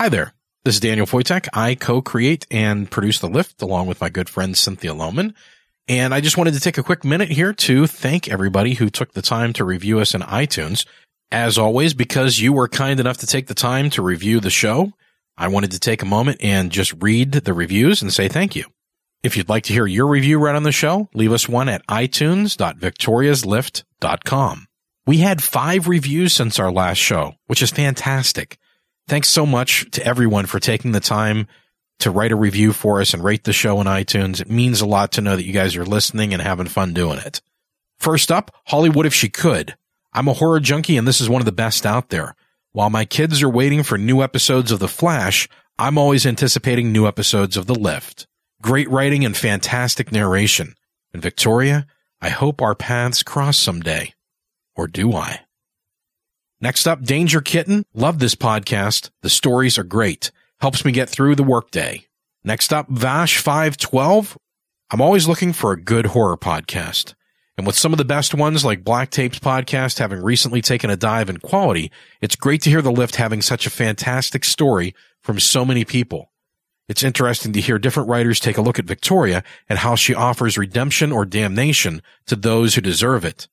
Hi there. This is Daniel Foytik. I co-create and produce The Lift along with my good friend Cynthia Lohman. And I just wanted to take a quick minute here to thank everybody who took the time to review us in iTunes. As always, because you were kind enough to take the time to review the show, I wanted to take a moment and just read the reviews and say thank you. If you'd like to hear your review read on the show, leave us one at itunes.victoriaslift.com. We had 5 reviews since our last show, which is fantastic. Thanks so much to everyone for taking the time to write a review for us and rate the show on iTunes. It means a lot to know that you guys are listening and having fun doing it. First up, Hollywood If She Could. I'm a horror junkie, and this is one of the best out there. While my kids are waiting for new episodes of The Flash, I'm always anticipating new episodes of The Lift. Great writing and fantastic narration. And Victoria, I hope our paths cross someday. Or do I? Next up, Danger Kitten. Love this podcast. The stories are great. Helps me get through the workday. Next up, Vash512. I'm always looking for a good horror podcast. And with some of the best ones like Black Tape's podcast having recently taken a dive in quality, it's great to hear The Lift having such a fantastic story from so many people. It's interesting to hear different writers take a look at Victoria and how she offers redemption or damnation to those who deserve it.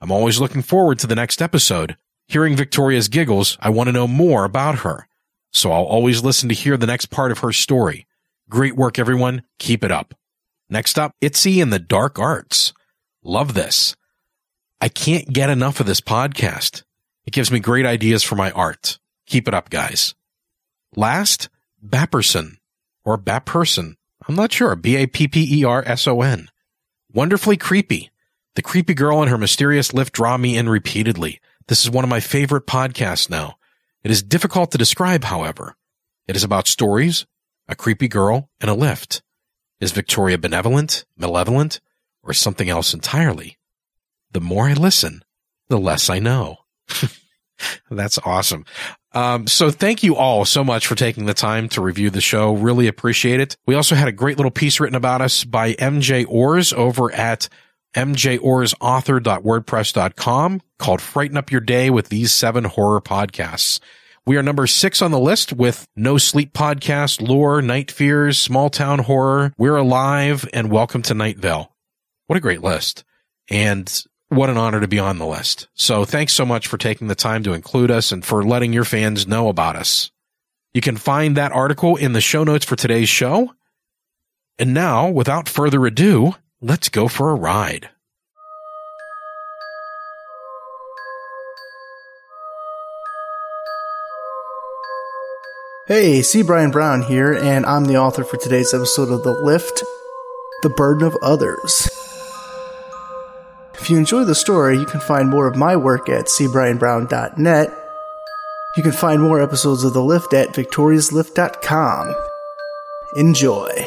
I'm always looking forward to the next episode. Hearing Victoria's giggles, I want to know more about her. So I'll always listen to hear the next part of her story. Great work, everyone. Keep it up. Next up, Itzy and the Dark Arts. Love this. I can't get enough of this podcast. It gives me great ideas for my art. Keep it up, guys. Last, Bapperson, or Bapperson. I'm not sure. Bapperson. Wonderfully creepy. The creepy girl and her mysterious lift draw me in repeatedly. This is one of my favorite podcasts now. It is difficult to describe, however. It is about stories, a creepy girl, and a lift. Is Victoria benevolent, malevolent, or something else entirely? The more I listen, the less I know. That's awesome. So thank you all so much for taking the time to review the show. Really appreciate it. We also had a great little piece written about us by MJ Orrs over at mjorsauthor.wordpress.com called Frighten Up Your Day with These 7 Horror Podcasts. We are number 6 on the list with No Sleep Podcast, Lore, Night Fears, Small Town Horror, We're Alive, and Welcome to Night Vale. What a great list. And what an honor to be on the list. So thanks so much for taking the time to include us and for letting your fans know about us. You can find that article in the show notes for today's show. And now, without further ado, let's go for a ride. Hey, C. Brian Brown here, and I'm the author for today's episode of The Lift, The Burden of Others. If you enjoy the story, you can find more of my work at cbrianbrown.net. You can find more episodes of The Lift at victoriaslift.com. Enjoy.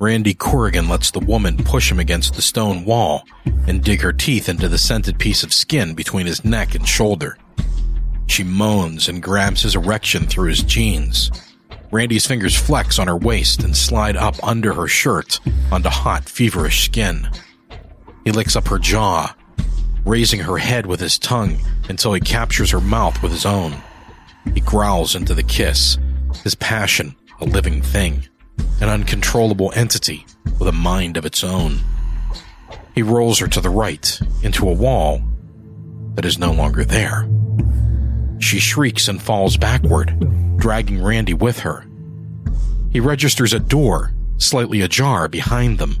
Randy Corrigan lets the woman push him against the stone wall and dig her teeth into the scented piece of skin between his neck and shoulder. She moans and grabs his erection through his jeans. Randy's fingers flex on her waist and slide up under her shirt onto hot, feverish skin. He licks up her jaw, raising her head with his tongue until he captures her mouth with his own. He growls into the kiss, his passion a living thing, an uncontrollable entity with a mind of its own. He rolls her to the right into a wall that is no longer there. She shrieks and falls backward, dragging Randy with her. He registers a door slightly ajar behind them,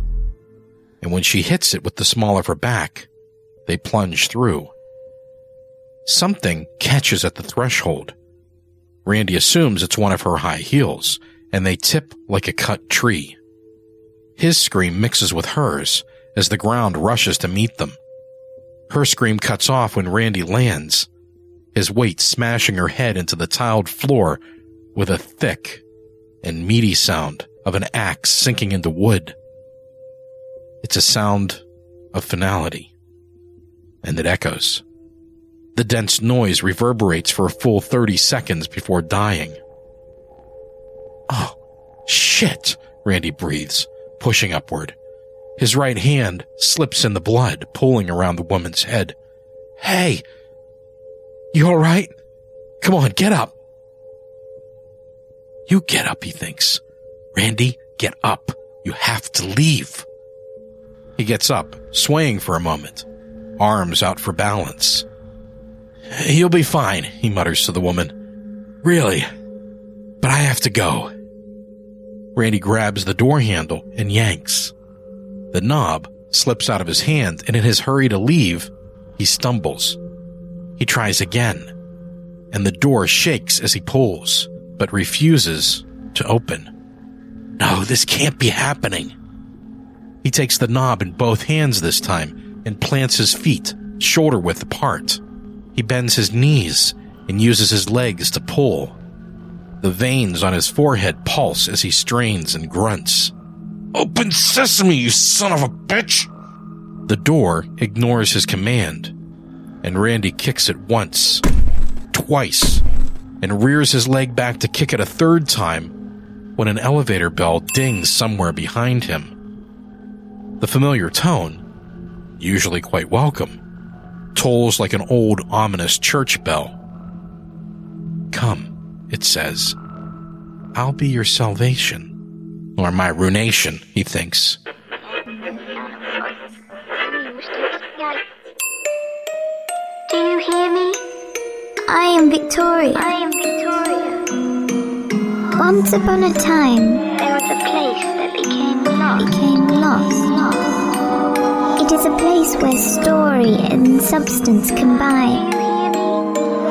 and when she hits it with the small of her back, they plunge through. Something catches at the threshold. Randy assumes it's one of her high heels, and they tip like a cut tree. His scream mixes with hers as the ground rushes to meet them. Her scream cuts off when Randy lands, his weight smashing her head into the tiled floor with a thick and meaty sound of an axe sinking into wood. It's a sound of finality, and it echoes. The dense noise reverberates for a full 30 seconds before dying. "Oh, shit," Randy breathes, pushing upward. His right hand slips in the blood, pulling around the woman's head, Hey, you all right? Come on, get up. You get up, he thinks. Randy, get up. You have to leave. He gets up, swaying for a moment, arms out for balance. You'll be fine, he mutters to the woman. Really, but I have to go. Randy grabs the door handle and yanks. The knob slips out of his hand, and in his hurry to leave, he stumbles. He tries again, and the door shakes as he pulls, but refuses to open. No, this can't be happening. He takes the knob in both hands this time and plants his feet shoulder-width apart. He bends his knees and uses his legs to pull. The veins on his forehead pulse as he strains and grunts. Open sesame, you son of a bitch! The door ignores his command, and Randy kicks it once, twice, and rears his leg back to kick it a third time when an elevator bell dings somewhere behind him. The familiar tone, usually quite welcome, tolls like an old ominous church bell. Come, it says. I'll be your salvation. Or my ruination, he thinks. Do you hear me? I am Victoria. Once upon a time, there was a place that became lost. It is a place where story and substance combine,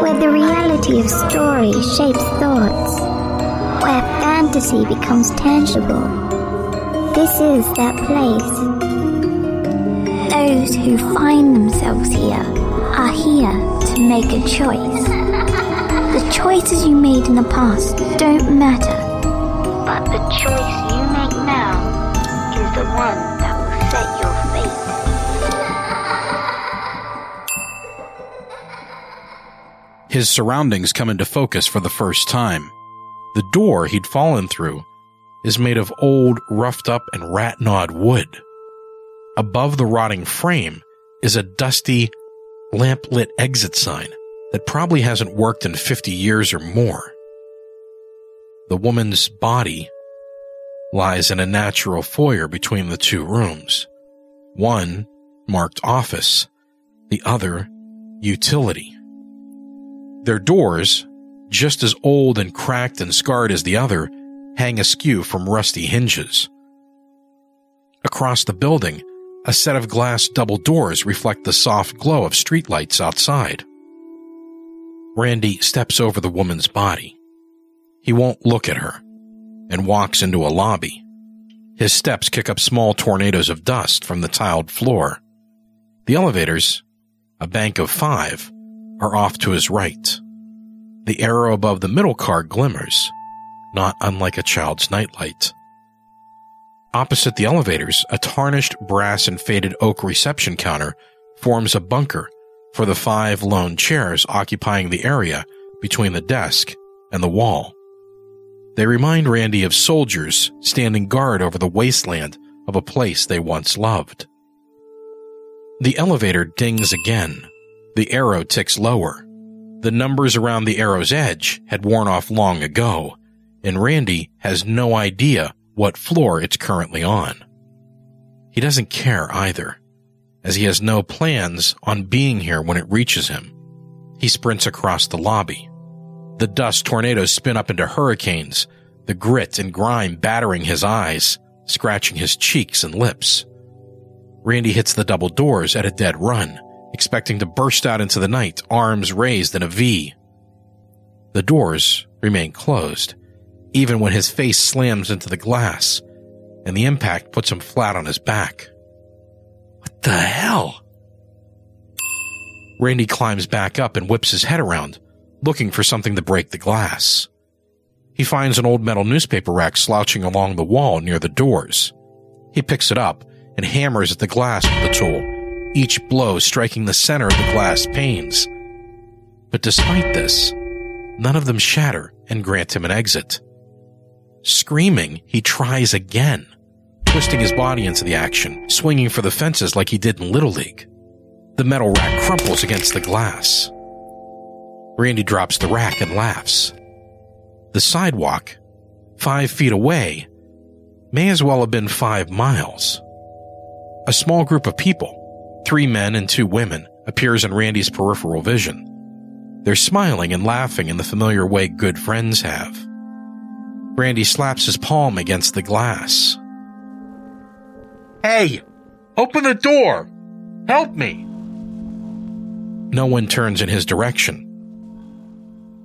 where the reality of story shapes thoughts, where fantasy becomes tangible. This is that place. Those who find themselves here are here to make a choice. The choices you made in the past don't matter, but the choice you make now is the one that will set your fate. His surroundings come into focus for the first time. The door he'd fallen through is made of old, roughed-up and rat-gnawed wood. Above the rotting frame is a dusty, lamp-lit exit sign that probably hasn't worked in 50 years or more. The woman's body lies in a natural foyer between the two rooms, one marked office, the other utility. Their doors, just as old and cracked and scarred as the other, hang askew from rusty hinges. Across the building, a set of glass double doors reflect the soft glow of streetlights outside. Randy steps over the woman's body. He won't look at her, and walks into a lobby. His steps kick up small tornadoes of dust from the tiled floor. The elevators, a bank of 5, are off to his right. The arrow above the middle car glimmers, not unlike a child's nightlight. Opposite the elevators, a tarnished brass and faded oak reception counter forms a bunker for the 5 lone chairs occupying the area between the desk and the wall. They remind Randy of soldiers standing guard over the wasteland of a place they once loved. The elevator dings again. The arrow ticks lower. The numbers around the arrow's edge had worn off long ago, and Randy has no idea what floor it's currently on. He doesn't care either, as he has no plans on being here when it reaches him. He sprints across the lobby. The dust tornadoes spin up into hurricanes, the grit and grime battering his eyes, scratching his cheeks and lips. Randy hits the double doors at a dead run, expecting to burst out into the night, arms raised in a V. The doors remain closed, even when his face slams into the glass, and the impact puts him flat on his back. What the hell? Randy climbs back up and whips his head around, looking for something to break the glass. He finds an old metal newspaper rack slouching along the wall near the doors. He picks it up and hammers at the glass with the tool, each blow striking the center of the glass panes. But despite this, none of them shatter and grant him an exit. Screaming, he tries again, twisting his body into the action, swinging for the fences like he did in Little League. The metal rack crumples against the glass. Randy drops the rack and laughs. The sidewalk, 5 feet away, may as well have been 5 miles. A small group of people, 3 men and 2 women, appears in Randy's peripheral vision. They're smiling and laughing in the familiar way good friends have. Randy slaps his palm against the glass. Hey, open the door! Help me! No one turns in his direction.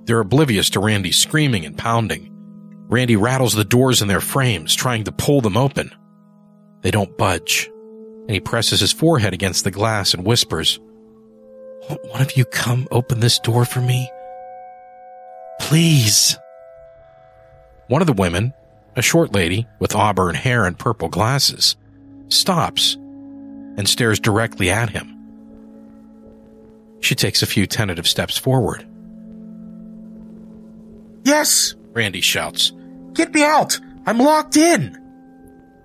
They're oblivious to Randy's screaming and pounding. Randy rattles the doors in their frames, trying to pull them open. They don't budge, and he presses his forehead against the glass and whispers, "Won't one of you come open this door for me? Please." One of the women, a short lady with auburn hair and purple glasses, stops and stares directly at him. She takes a few tentative steps forward. "Yes!" Randy shouts. "Get me out! I'm locked in!"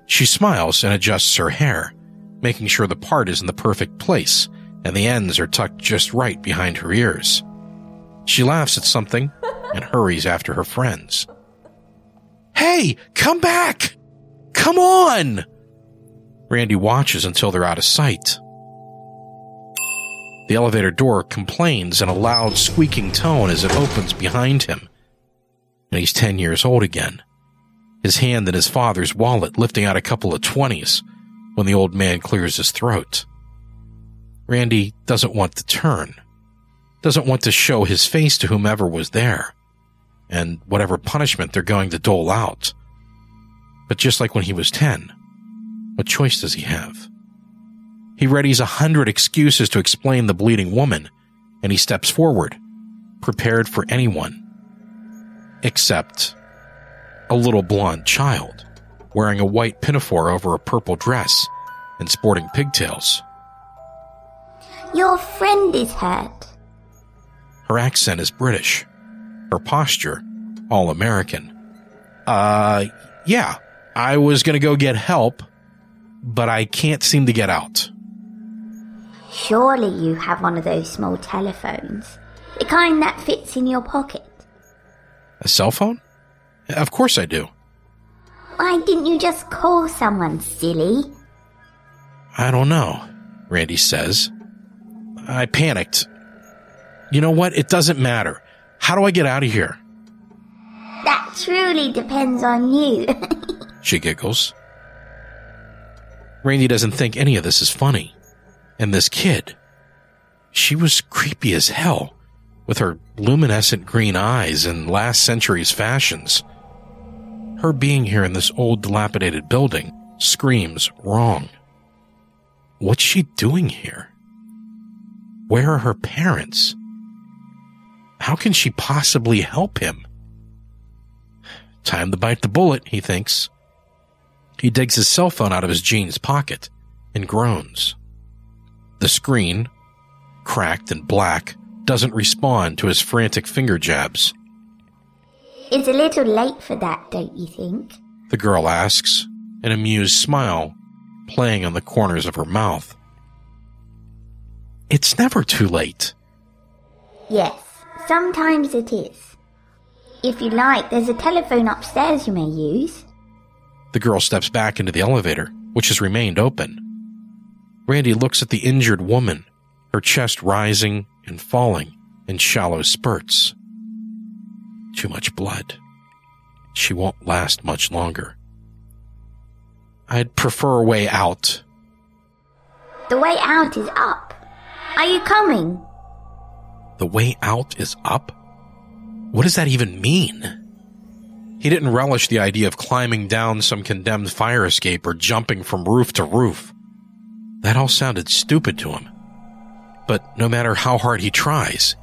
She smiles and adjusts her hair, making sure the part is in the perfect place and the ends are tucked just right behind her ears. She laughs at something and hurries after her friends. "Hey! Come back! Come on!" Randy watches until they're out of sight. The elevator door complains in a loud, squeaking tone as it opens behind him. And he's 10 years old again, his hand in his father's wallet lifting out a couple of 20s when the old man clears his throat. Randy doesn't want to turn, doesn't want to show his face to whomever was there, and whatever punishment they're going to dole out. But just like when he was 10, what choice does he have? He readies 100 excuses to explain the bleeding woman, and he steps forward, prepared for anyone. Except a little blonde child, wearing a white pinafore over a purple dress and sporting pigtails. "Your friend is hurt." Her accent is British. Her posture, all American. Yeah, I was going to go get help, but I can't seem to get out." "Surely you have one of those small telephones, the kind that fits in your pocket." "A cell phone? Of course I do." "Why didn't you just call someone, silly?" "I don't know," Randy says. "I panicked. You know what? It doesn't matter. How do I get out of here?" "That truly depends on you." She giggles. Randy doesn't think any of this is funny. And this kid, she was creepy as hell, with her luminescent green eyes and last century's fashions. Her being here in this old, dilapidated building screams wrong. What's she doing here? Where are her parents? How can she possibly help him? Time to bite the bullet, he thinks. He digs his cell phone out of his jeans pocket and groans. The screen, cracked and black, doesn't respond to his frantic finger jabs. "It's a little late for that, don't you think?" the girl asks, an amused smile playing on the corners of her mouth. "It's never too late." "Yes, sometimes it is. If you like, there's a telephone upstairs you may use." The girl steps back into the elevator, which has remained open. Randy looks at the injured woman, her chest rising and falling in shallow spurts. Too much blood. She won't last much longer. "I'd prefer a way out." "The way out is up. Are you coming?" The way out is up? What does that even mean? He didn't relish the idea of climbing down some condemned fire escape or jumping from roof to roof. That all sounded stupid to him. But no matter how hard he tries,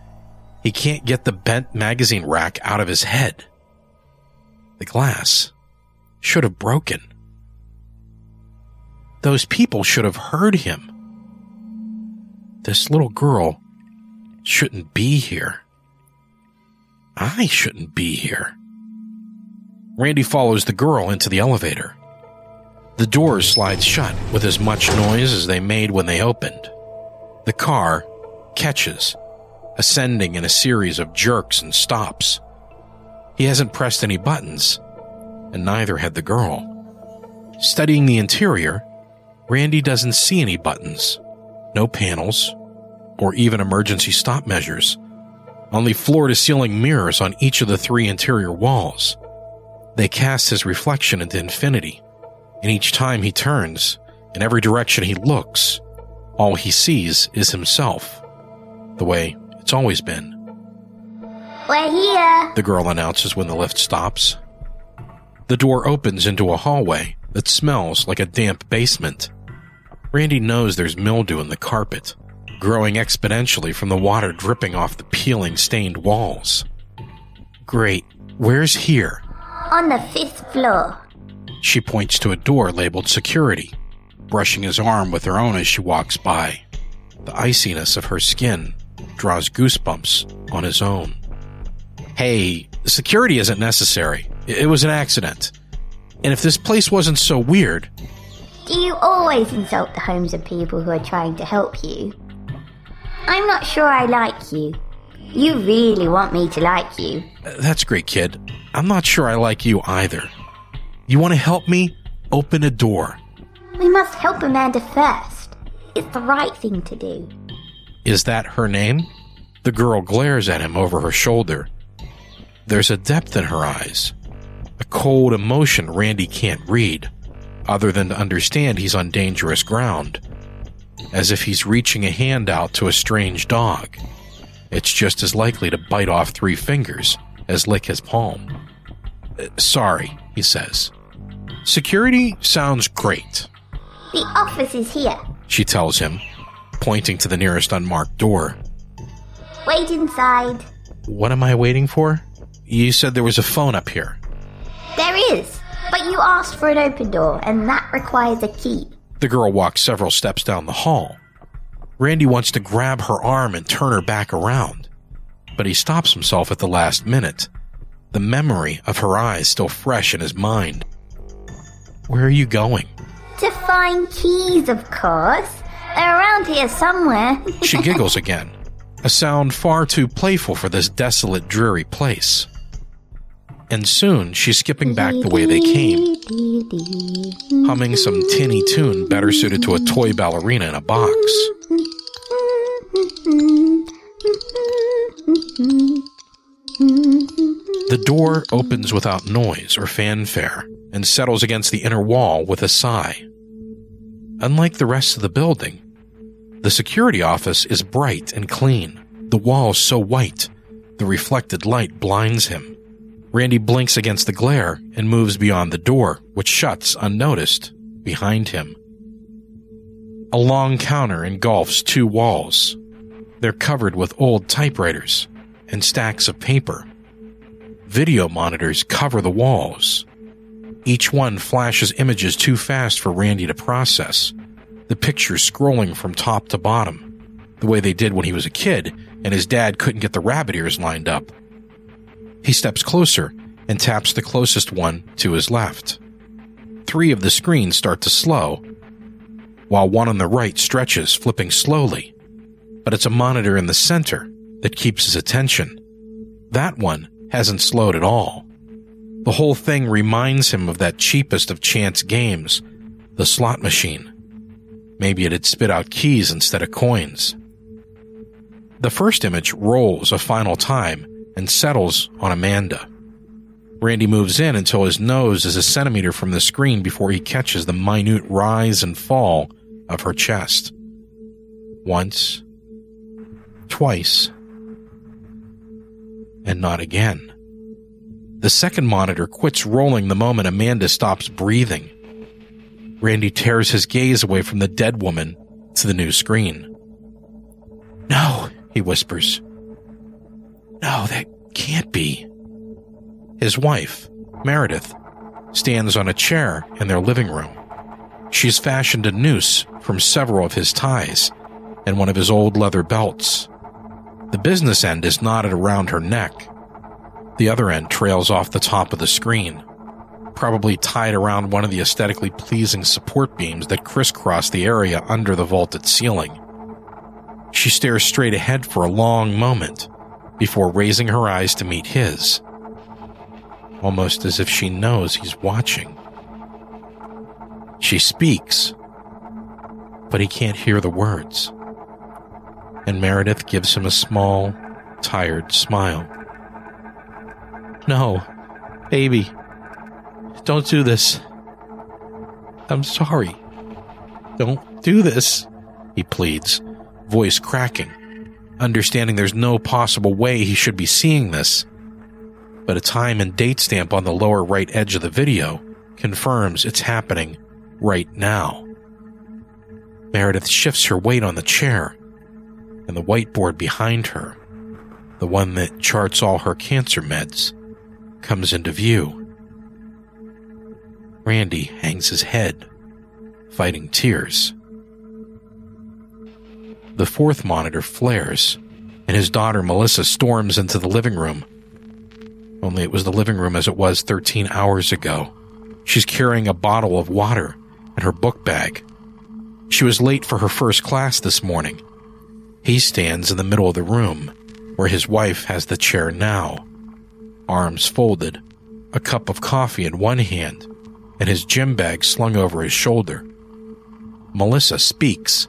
he can't get the bent magazine rack out of his head. The glass should have broken. Those people should have heard him. This little girl shouldn't be here. I shouldn't be here. Randy follows the girl into the elevator. The doors slide shut with as much noise as they made when they opened. The car catches, ascending in a series of jerks and stops. He hasn't pressed any buttons, and neither had the girl. Studying the interior, Randy doesn't see any buttons, no panels, or even emergency stop measures. Only floor-to-ceiling mirrors on each of the three interior walls. They cast his reflection into infinity, and each time he turns, in every direction he looks, all he sees is himself, the way it's always been. "We're here," the girl announces when the lift stops. The door opens into a hallway that smells like a damp basement. Randy knows there's mildew in the carpet, growing exponentially from the water dripping off the peeling, stained walls. "Great, where's here?" "On the 5th floor." She points to a door labeled security, brushing his arm with her own as she walks by. The iciness of her skin draws goosebumps on his own. "Hey, security isn't necessary. It was an accident. And if this place wasn't so weird..." "Do you always insult the homes of people who are trying to help you? I'm not sure I like you. You really want me to like you." "That's great, kid. I'm not sure I like you either. You want to help me? Open a door." "We must help Amanda first. It's the right thing to do." "Is that her name?" The girl glares at him over her shoulder. There's a depth in her eyes, a cold emotion Randy can't read, other than to understand he's on dangerous ground, as if he's reaching a hand out to a strange dog. It's just as likely to bite off three fingers as lick his palm. "Sorry," he says. "Security sounds great." "The office is here," she tells him, pointing to the nearest unmarked door. "Wait inside." "What am I waiting for? You said there was a phone up here." "There is, but you asked for an open door, and that requires a key." The girl walks several steps down the hall. Randy wants to grab her arm and turn her back around, but he stops himself at the last minute, the memory of her eyes still fresh in his mind. "Where are you going?" "To find keys, of course. They're around here somewhere." She giggles again, a sound far too playful for this desolate, dreary place. And soon she's skipping back the way they came, humming some tinny tune better suited to a toy ballerina in a box. The door opens without noise or fanfare and settles against the inner wall with a sigh. Unlike the rest of the building, the security office is bright and clean, the walls so white, the reflected light blinds him. Randy blinks against the glare and moves beyond the door, which shuts unnoticed behind him. A long counter engulfs two walls. They're covered with old typewriters and stacks of paper. Video monitors cover the walls. Each one flashes images too fast for Randy to process, the pictures scrolling from top to bottom, the way they did when he was a kid and his dad couldn't get the rabbit ears lined up. He steps closer and taps the closest one to his left. Three of the screens start to slow, while one on the right stretches, flipping slowly. But it's a monitor in the center that keeps his attention. That one hasn't slowed at all. The whole thing reminds him of that cheapest of chance games, the slot machine. Maybe it had spit out keys instead of coins. The first image rolls a final time and settles on Amanda. Randy moves in until his nose is a centimeter from the screen before he catches the minute rise and fall of her chest. Once, twice, and not again. The second monitor quits rolling the moment Amanda stops breathing. Randy tears his gaze away from the dead woman to the new screen. "No," he whispers. "No, that can't be." His wife, Meredith, stands on a chair in their living room. She's fashioned a noose from several of his ties and one of his old leather belts. The business end is knotted around her neck. The other end trails off the top of the screen, probably tied around one of the aesthetically pleasing support beams that crisscross the area under the vaulted ceiling. She stares straight ahead for a long moment before raising her eyes to meet his, almost as if she knows he's watching. She speaks, but he can't hear the words, and Meredith gives him a small, tired smile. No, baby, don't do this. I'm sorry. Don't do this, he pleads, voice cracking, understanding there's no possible way he should be seeing this. But a time and date stamp on the lower right edge of the video confirms it's happening right now. Meredith shifts her weight on the chair and the whiteboard behind her, the one that charts all her cancer meds, comes into view. Randy hangs his head, fighting tears. The fourth monitor flares, and his daughter Melissa storms into the living room. Only it was the living room as it was 13 hours ago. She's carrying a bottle of water and her book bag. She was late for her first class this morning. He stands in the middle of the room, where his wife has the chair now, arms folded, a cup of coffee in one hand, and his gym bag slung over his shoulder. Melissa speaks,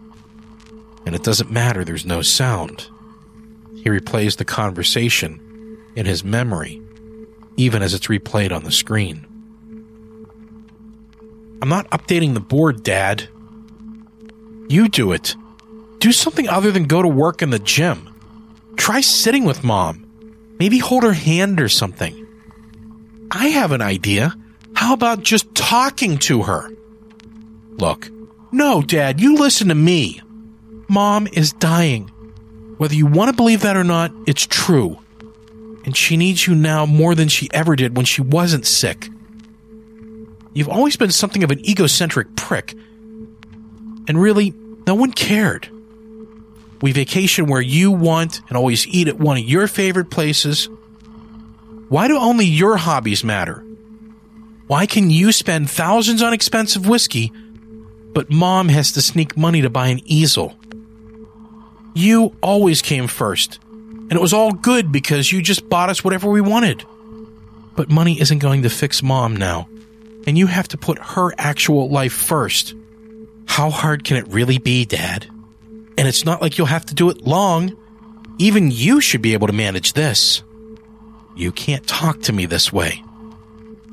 and it doesn't matter, there's no sound. He replays the conversation in his memory, even as it's replayed on the screen. I'm not updating the board, Dad. You do it. Do something other than go to work in the gym. Try sitting with Mom. Maybe hold her hand or something. I have an idea. How about just talking to her? Look, no, Dad, you listen to me. Mom is dying. Whether you want to believe that or not, it's true. And she needs you now more than she ever did when she wasn't sick. You've always been something of an egocentric prick. And really, no one cared. We vacation where you want and always eat at one of your favorite places. Why do only your hobbies matter? Why can you spend thousands on expensive whiskey, but Mom has to sneak money to buy an easel? You always came first, and it was all good because you just bought us whatever we wanted. But money isn't going to fix Mom now, and you have to put her actual life first. How hard can it really be, Dad? And it's not like you'll have to do it long. Even you should be able to manage this. You can't talk to me this way.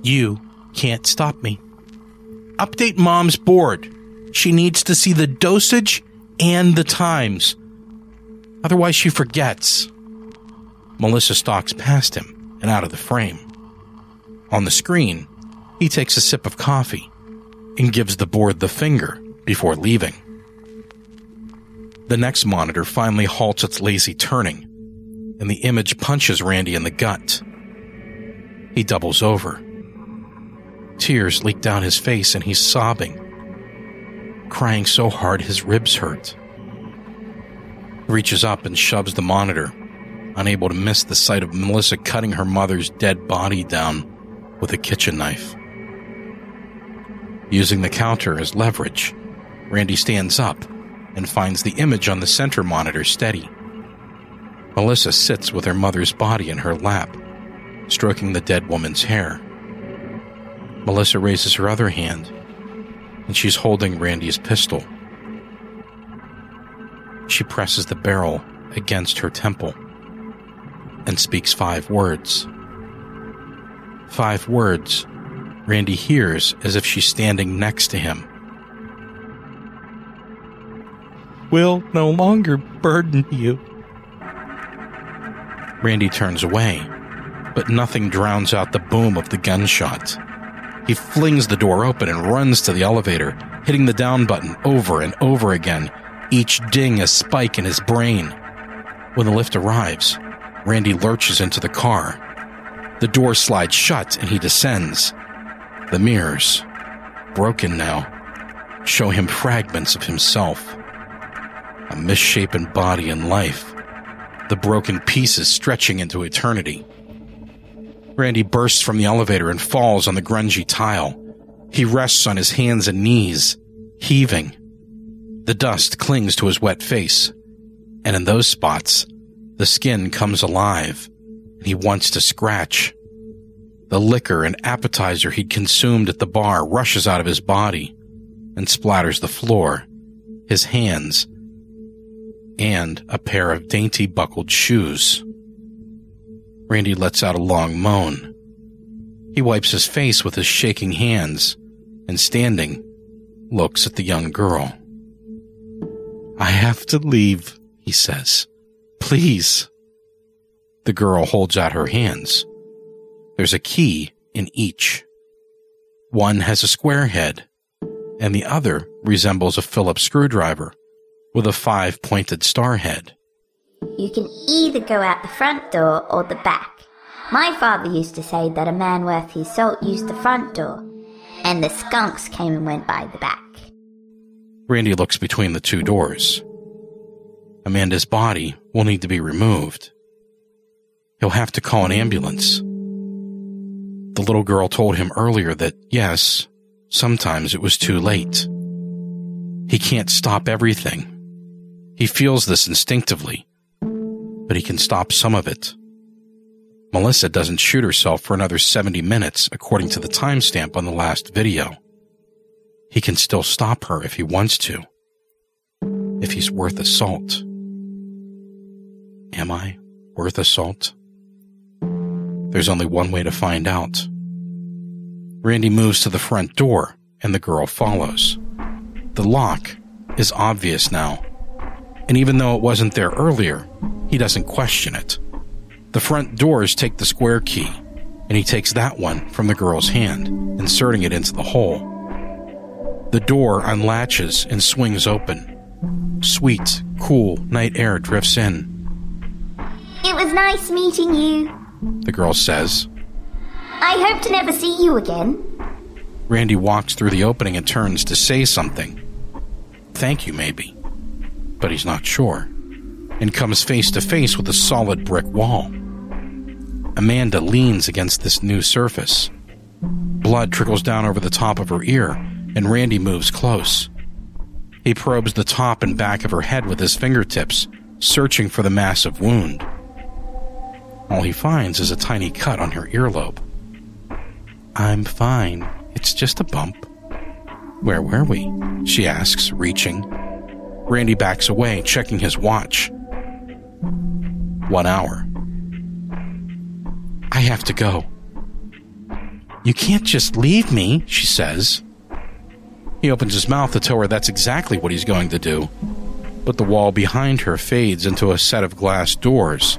You can't stop me. Update Mom's board. She needs to see the dosage and the times. Otherwise, she forgets. Melissa stalks past him and out of the frame. On the screen, he takes a sip of coffee and gives the board the finger before leaving. The next monitor finally halts its lazy turning, and the image punches Randy in the gut. He doubles over. Tears leak down his face and he's sobbing, crying so hard his ribs hurt. He reaches up and shoves the monitor, unable to miss the sight of Melissa cutting her mother's dead body down with a kitchen knife. Using the counter as leverage, Randy stands up and finds the image on the center monitor steady. Melissa sits with her mother's body in her lap, stroking the dead woman's hair. Melissa raises her other hand, and she's holding Randy's pistol. She presses the barrel against her temple and speaks 5 words. 5 words Randy hears as if she's standing next to him. Will no longer burden you. Randy turns away, but nothing drowns out the boom of the gunshot. He flings the door open and runs to the elevator, hitting the down button over and over again, each ding a spike in his brain. When the lift arrives, Randy lurches into the car. The door slides shut and he descends. The mirrors, broken now, show him fragments of himself. A misshapen body and life, the broken pieces stretching into eternity. Randy bursts from the elevator and falls on the grungy tile. He rests on his hands and knees, heaving. The dust clings to his wet face. and in those spots, the skin comes alive, and he wants to scratch. The liquor and appetizer he'd consumed at the bar rushes out of his body and splatters the floor, his hands, and a pair of dainty buckled shoes. Randy lets out a long moan. He wipes his face with his shaking hands and, standing, looks at the young girl. "I have to leave," he says. "Please." The girl holds out her hands. There's a key in each. One has a square head, and the other resembles a Phillips screwdriver with a 5-pointed star head. "You can either go out the front door or the back. My father used to say that a man worth his salt used the front door, and the skunks came and went by the back." Randy looks between the two doors. Amanda's body will need to be removed. He'll have to call an ambulance. The little girl told him earlier that, yes, sometimes it was too late. He can't stop everything. He feels this instinctively, but he can stop some of it. Melissa doesn't shoot herself for another 70 minutes, according to the timestamp on the last video. He can still stop her if he wants to, if he's worth a salt. Am I worth a salt? There's only one way to find out. Randy moves to the front door, and the girl follows. The lock is obvious now, and even though it wasn't there earlier, he doesn't question it. The front doors take the square key, and he takes that one from the girl's hand, inserting it into the hole. The door unlatches and swings open. Sweet, cool night air drifts in. "It was nice meeting you," the girl says. "I hope to never see you again." Randy walks through the opening and turns to say something. "Thank you, maybe." But he's not sure, and comes face to face with a solid brick wall. Amanda leans against this new surface. Blood trickles down over the top of her ear, and Randy moves close. He probes the top and back of her head with his fingertips, searching for the massive wound. All he finds is a tiny cut on her earlobe. "I'm fine. It's just a bump." "Where were we?" she asks, reaching. Randy backs away, checking his watch. 1 hour. "I have to go." "You can't just leave me," she says. He opens his mouth to tell her that's exactly what he's going to do, but the wall behind her fades into a set of glass doors.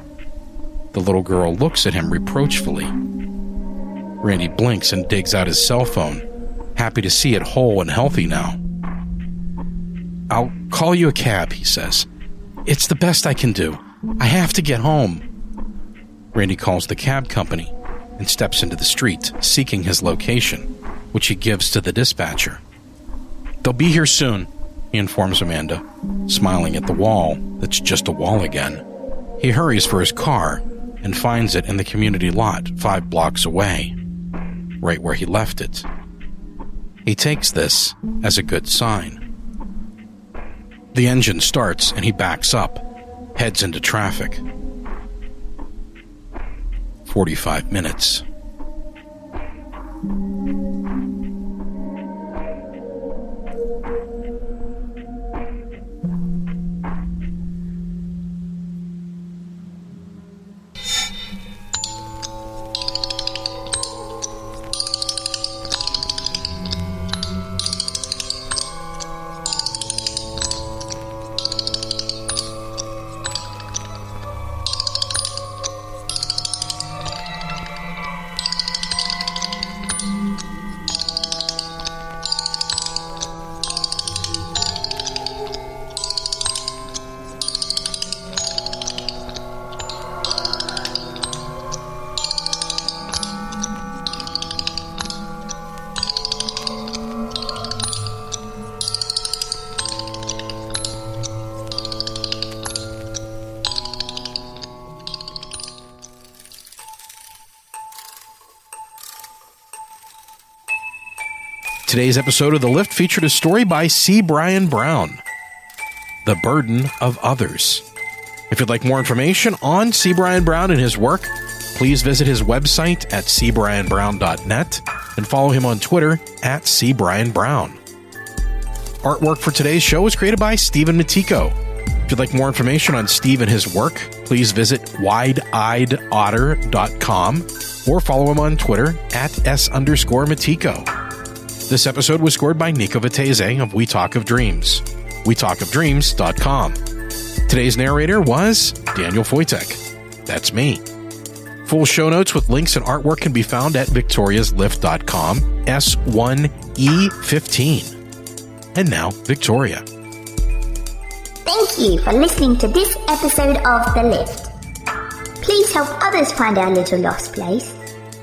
The little girl looks at him reproachfully. Randy blinks and digs out his cell phone, happy to see it whole and healthy now. "I'll call you a cab," he says. "It's the best I can do. I have to get home." Randy calls the cab company and steps into the street, seeking his location, which he gives to the dispatcher. "They'll be here soon," he informs Amanda, smiling at the wall that's just a wall again. He hurries for his car and finds it in the community lot 5 blocks away, right where he left it. He takes this as a good sign. The engine starts and he backs up, heads into traffic. 45 minutes. Today's episode of The Lift featured a story by C. Brian Brown, The Burden of Others, If you'd like more information on C. Brian Brown and his work, please visit his website at cbrianbrown.net and follow him on Twitter at C. Brian Brown. Artwork for today's show was created by Stephen Matiko. If you'd like more information on Steve and his work, please visit wideeyedotter.com or follow him on Twitter at S_Matiko. This episode was scored by Nico Vitezang of We Talk of Dreams, wetalkofdreams.com. Today's narrator was Daniel Foytik. That's me. Full show notes with links and artwork can be found at victoriaslift.com, S1E15. And now, Victoria. Thank you for listening to this episode of The Lift. Please help others find our little lost place.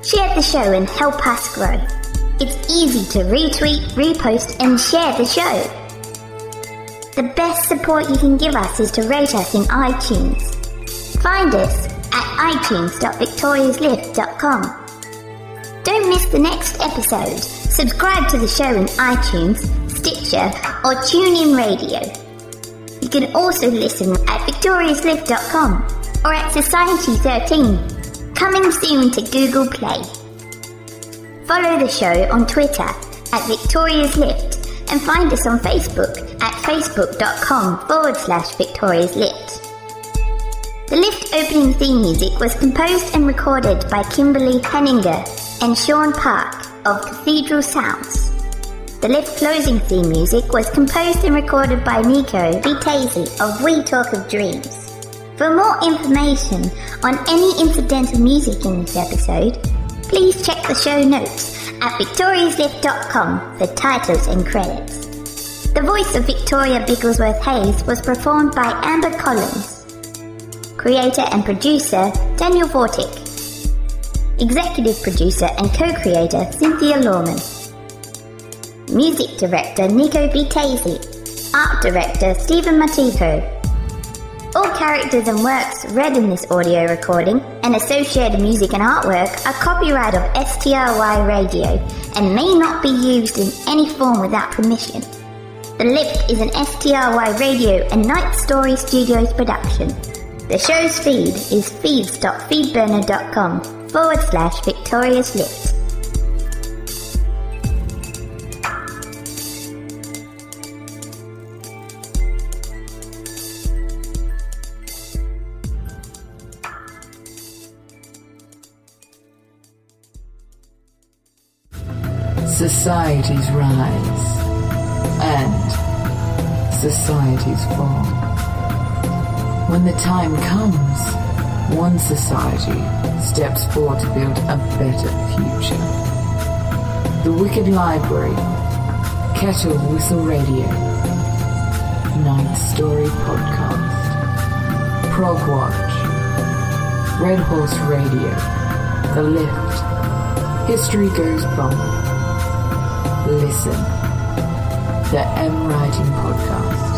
Share the show and help us grow. It's easy to retweet, repost, and share the show. The best support you can give us is to rate us in iTunes. Find us at itunes.victoriaslift.com. Don't miss the next episode. Subscribe to the show in iTunes, Stitcher, or TuneIn Radio. You can also listen at victoriaslift.com or at Society13, coming soon to Google Play. Follow the show on Twitter at victoriaslift and find us on Facebook at facebook.com/victoriaslift. The Lift opening theme music was composed and recorded by Kimberly Henninger and Sean Park of Cathedral Sounds. The Lift closing theme music was composed and recorded by Nico Vitezang of We Talk of Dreams. For more information on any incidental music in this episode, please check the show notes at victoriaslift.com for titles and credits. The voice of Victoria Bigglesworth-Hayes was performed by Amber Collins. Creator and producer, Daniel Foytik. Executive producer and co-creator, Cynthia Lohman. Music director, Nico Vitezang. Art director, Stephen Matiko. All characters and works read in this audio recording and associated music and artwork are copyright of STRY Radio and may not be used in any form without permission. The Lift is an STRY Radio and Night Story Studios production. The show's feed is feeds.feedburner.com/victoriaslift. Societies rise and societies fall. When the time comes, one society steps forward to build a better future. The Wicked Library, Kettle Whistle Radio, Ninth Story Podcast, Prog Watch, Red Horse Radio, The Lift, History Goes Bump, Listen, the M-Writing Podcast.